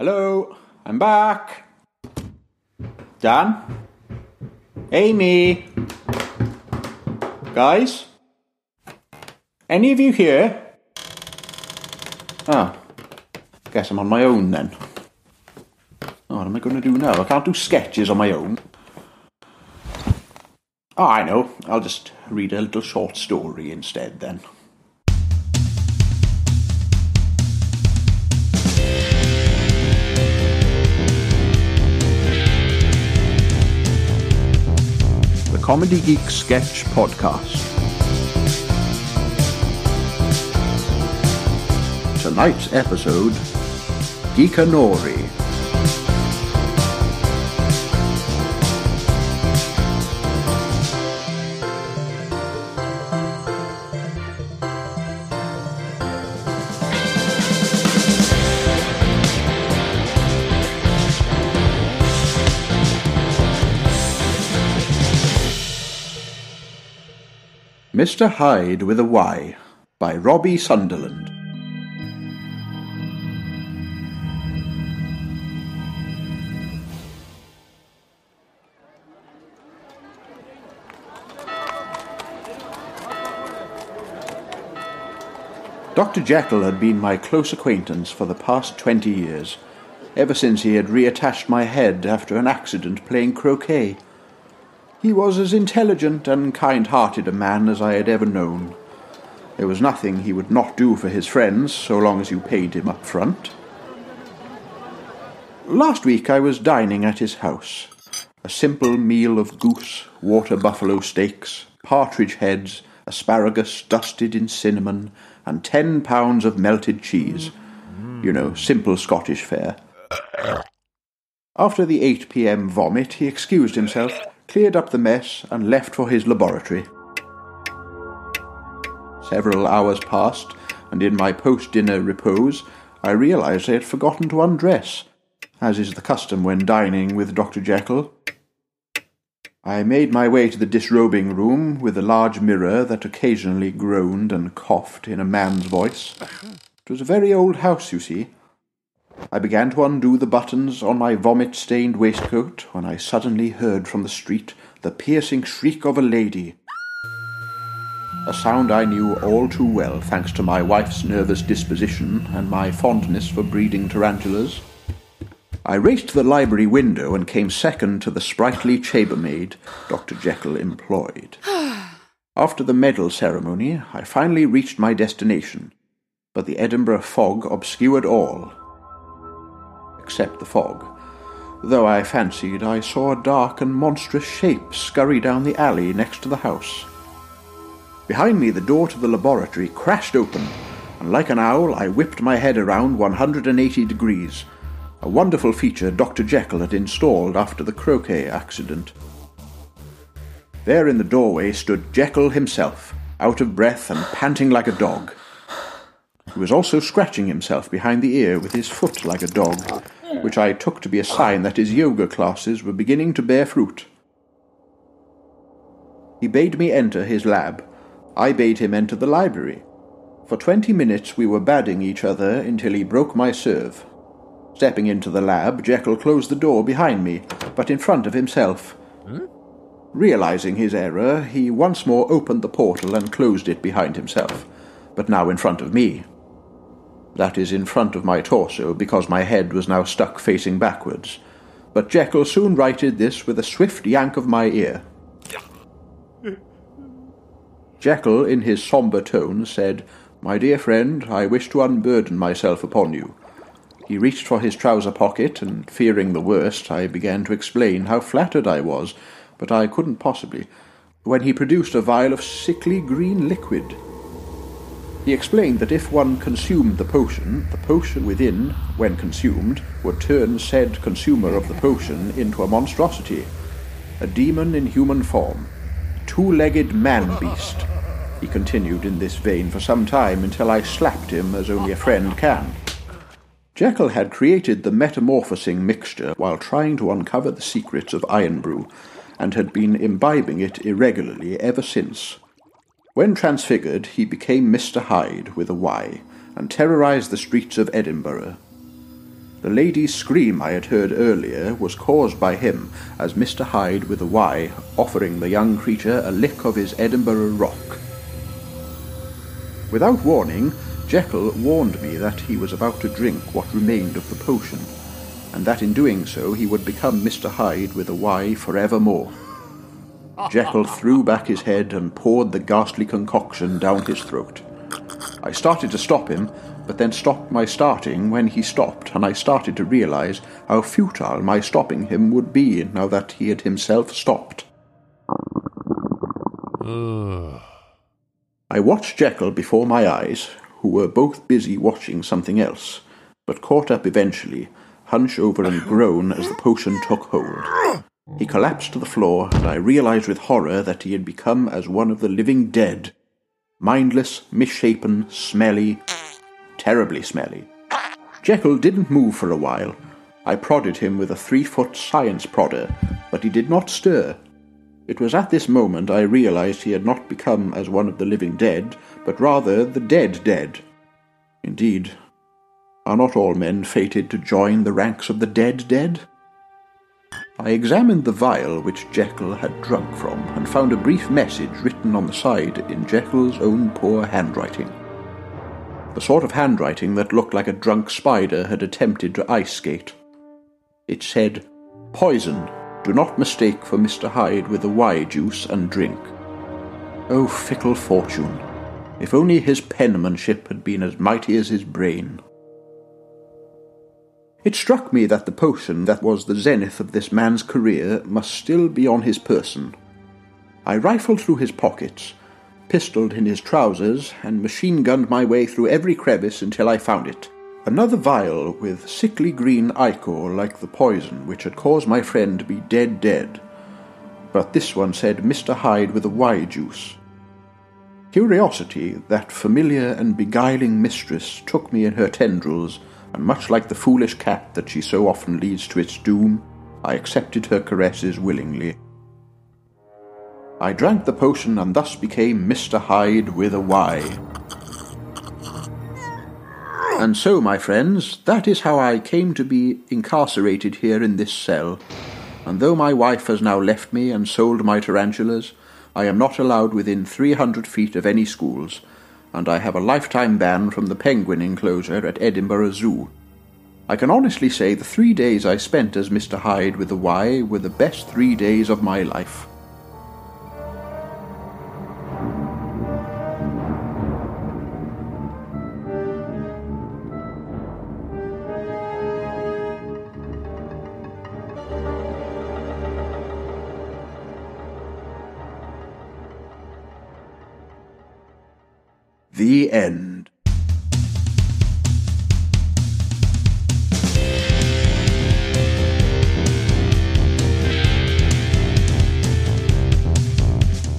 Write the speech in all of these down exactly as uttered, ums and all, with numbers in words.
Hello, I'm back. Dan? Amy? Guys? Any of you here? Oh, guess I'm on my own then. Oh, what am I going to do now? I can't do sketches on my own. Oh, I know. I'll just read a little short story instead then. Comedy Geek Sketch Podcast. Tonight's episode, Geekanori. Mister Hyde with a Y by Robbie Sunderland. Doctor Jekyll had been my close acquaintance for the past twenty years, ever since he had reattached my head after an accident playing croquet. He was as intelligent and kind-hearted a man as I had ever known. There was nothing he would not do for his friends, so long as you paid him up front. Last week I was dining at his house. A simple meal of goose, water buffalo steaks, partridge heads, asparagus dusted in cinnamon, and ten pounds of melted cheese. You know, simple Scottish fare. After the eight p.m. vomit, he excused himself, cleared up the mess and left for his laboratory. Several hours passed, and in my post-dinner repose, I realised I had forgotten to undress, as is the custom when dining with Doctor Jekyll. I made my way to the disrobing room with a large mirror that occasionally groaned and coughed in a man's voice. It was a very old house, you see. I began to undo the buttons on my vomit-stained waistcoat when I suddenly heard from the street the piercing shriek of a lady, a sound I knew all too well thanks to my wife's nervous disposition and my fondness for breeding tarantulas. I raced to the library window and came second to the sprightly chambermaid Doctor Jekyll employed. After the medal ceremony, I finally reached my destination, but the Edinburgh fog obscured all, except the fog, though I fancied I saw a dark and monstrous shape scurry down the alley next to the house. Behind me the door to the laboratory crashed open, and like an owl I whipped my head around one hundred eighty degrees, a wonderful feature Doctor Jekyll had installed after the croquet accident. There in the doorway stood Jekyll himself, out of breath and panting like a dog. He was also scratching himself behind the ear with his foot like a dog, which I took to be a sign that his yoga classes were beginning to bear fruit. He bade me enter his lab. I bade him enter the library. For twenty minutes we were badding each other until he broke my serve. Stepping into the lab, Jekyll closed the door behind me, but in front of himself. Realizing his error, he once more opened the portal and closed it behind himself, but now in front of me. That is, in front of my torso, because my head was now stuck facing backwards. But Jekyll soon righted this with a swift yank of my ear. Jekyll, in his sombre tone, said, "My dear friend, I wish to unburden myself upon you." He reached for his trouser pocket, and fearing the worst, I began to explain how flattered I was, but I couldn't possibly, when he produced a vial of sickly green liquid. He explained that if one consumed the potion, the potion within, when consumed, would turn said consumer of the potion into a monstrosity, a demon in human form, two-legged man-beast. He continued in this vein for some time until I slapped him as only a friend can. Jekyll had created the metamorphosing mixture while trying to uncover the secrets of Irn-Bru, and had been imbibing it irregularly ever since. When transfigured, he became Mister Hyde with a Y, and terrorised the streets of Edinburgh. The lady's scream I had heard earlier was caused by him, as Mister Hyde with a Y, offering the young creature a lick of his Edinburgh rock. Without warning, Jekyll warned me that he was about to drink what remained of the potion, and that in doing so he would become Mister Hyde with a Y forevermore. Jekyll threw back his head and poured the ghastly concoction down his throat. I started to stop him, but then stopped my starting when he stopped, and I started to realise how futile my stopping him would be now that he had himself stopped. Ugh. I watched Jekyll before my eyes, who were both busy watching something else, but caught up eventually, hunch over and groan as the potion took hold. He collapsed to the floor, and I realised with horror that he had become as one of the living dead. Mindless, misshapen, smelly, terribly smelly. Jekyll didn't move for a while. I prodded him with a three-foot science prodder, but he did not stir. It was at this moment I realised he had not become as one of the living dead, but rather the dead dead. Indeed, are not all men fated to join the ranks of the dead dead? I examined the vial which Jekyll had drunk from, and found a brief message written on the side in Jekyll's own poor handwriting. The sort of handwriting that looked like a drunk spider had attempted to ice skate. It said, "Poison. Do not mistake for Mister Hyde with the Y juice and drink." Oh, fickle fortune! If only his penmanship had been as mighty as his brain. It struck me that the potion that was the zenith of this man's career must still be on his person. I rifled through his pockets, pistoled in his trousers, and machine-gunned my way through every crevice until I found it. Another vial with sickly green ichor like the poison which had caused my friend to be dead dead. But this one said Mister Hyde with a Y juice. Curiosity, that familiar and beguiling mistress, took me in her tendrils, and much like the foolish cat that she so often leads to its doom, I accepted her caresses willingly. I drank the potion and thus became Mister Hyde with a Y. And so, my friends, that is how I came to be incarcerated here in this cell, and though my wife has now left me and sold my tarantulas, I am not allowed within three hundred feet of any schools, and I have a lifetime ban from the penguin enclosure at Edinburgh Zoo. I can honestly say the three days I spent as Mister Hyde with the Y were the best three days of my life. The end.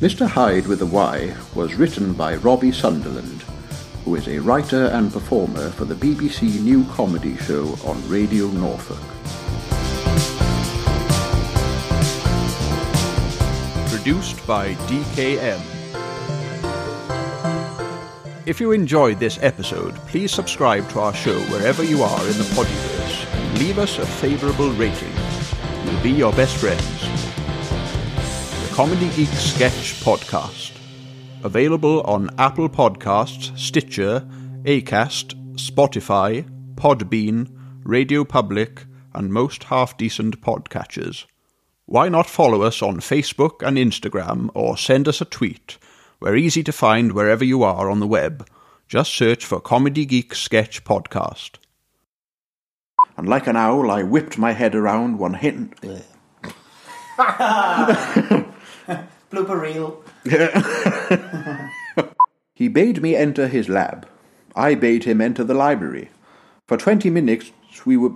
Mister Hyde with a Y was written by Robbie Sunderland, who is a writer and performer for the B B C New Comedy Show on Radio Norfolk. Produced by D K M. If you enjoyed this episode, please subscribe to our show wherever you are in the Podiverse and leave us a favourable rating. We'll be your best friends. The Comedy Geek Sketch Podcast. Available on Apple Podcasts, Stitcher, Acast, Spotify, Podbean, Radio Public, and most half-decent podcatchers. Why not follow us on Facebook and Instagram, or send us a tweet? We're easy to find wherever you are on the web. Just search for Comedy Geek Sketch Podcast. And like an owl, I whipped my head around one hint. Blooper reel. He bade me enter his lab. I bade him enter the library. For twenty minutes we were...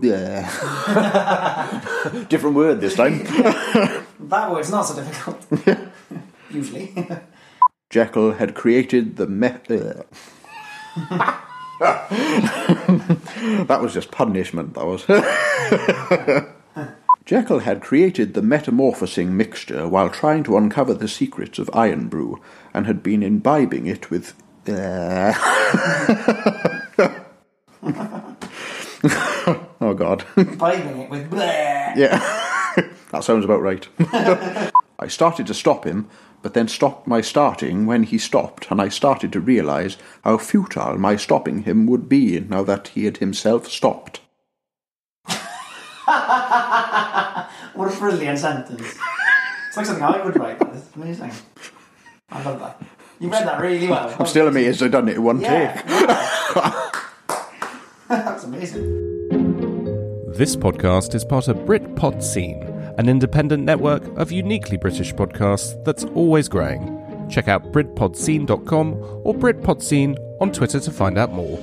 Different word this time. That word's not so difficult. Usually. Jekyll had created the method. That was just punishment, that was. Jekyll had created the metamorphosing mixture while trying to uncover the secrets of Irn-Bru, and had been imbibing it with... Oh, God. Piping it with bleh. Yeah. That sounds about right. I started to stop him, but then stopped my starting when he stopped, and I started to realise how futile my stopping him would be now that he had himself stopped. What a brilliant sentence. It's like something I would write. It's amazing. I love that. You read that really well. I'm still amazed I've done it in one yeah. take. Yeah. That's amazing. This podcast is part of BritPodScene, an independent network of uniquely British podcasts that's always growing. Check out Brit Pod Scene dot com or BritPodScene on Twitter to find out more.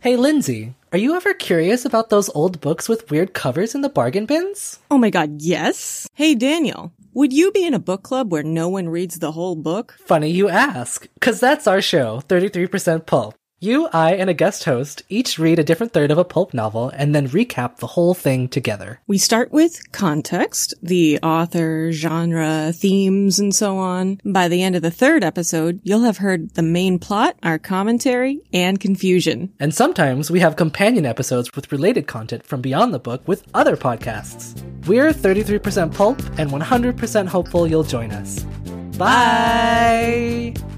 Hey, Lindsay, are you ever curious about those old books with weird covers in the bargain bins? Oh my god, yes. Hey, Daniel, would you be in a book club where no one reads the whole book? Funny you ask, because that's our show, thirty-three percent Pulp. You, I, and a guest host each read a different third of a pulp novel and then recap the whole thing together. We start with context, the author, genre, themes, and so on. By the end of the third episode, you'll have heard the main plot, our commentary, and confusion. And sometimes we have companion episodes with related content from beyond the book with other podcasts. We're thirty-three percent Pulp and one hundred percent hopeful you'll join us. Bye! Bye.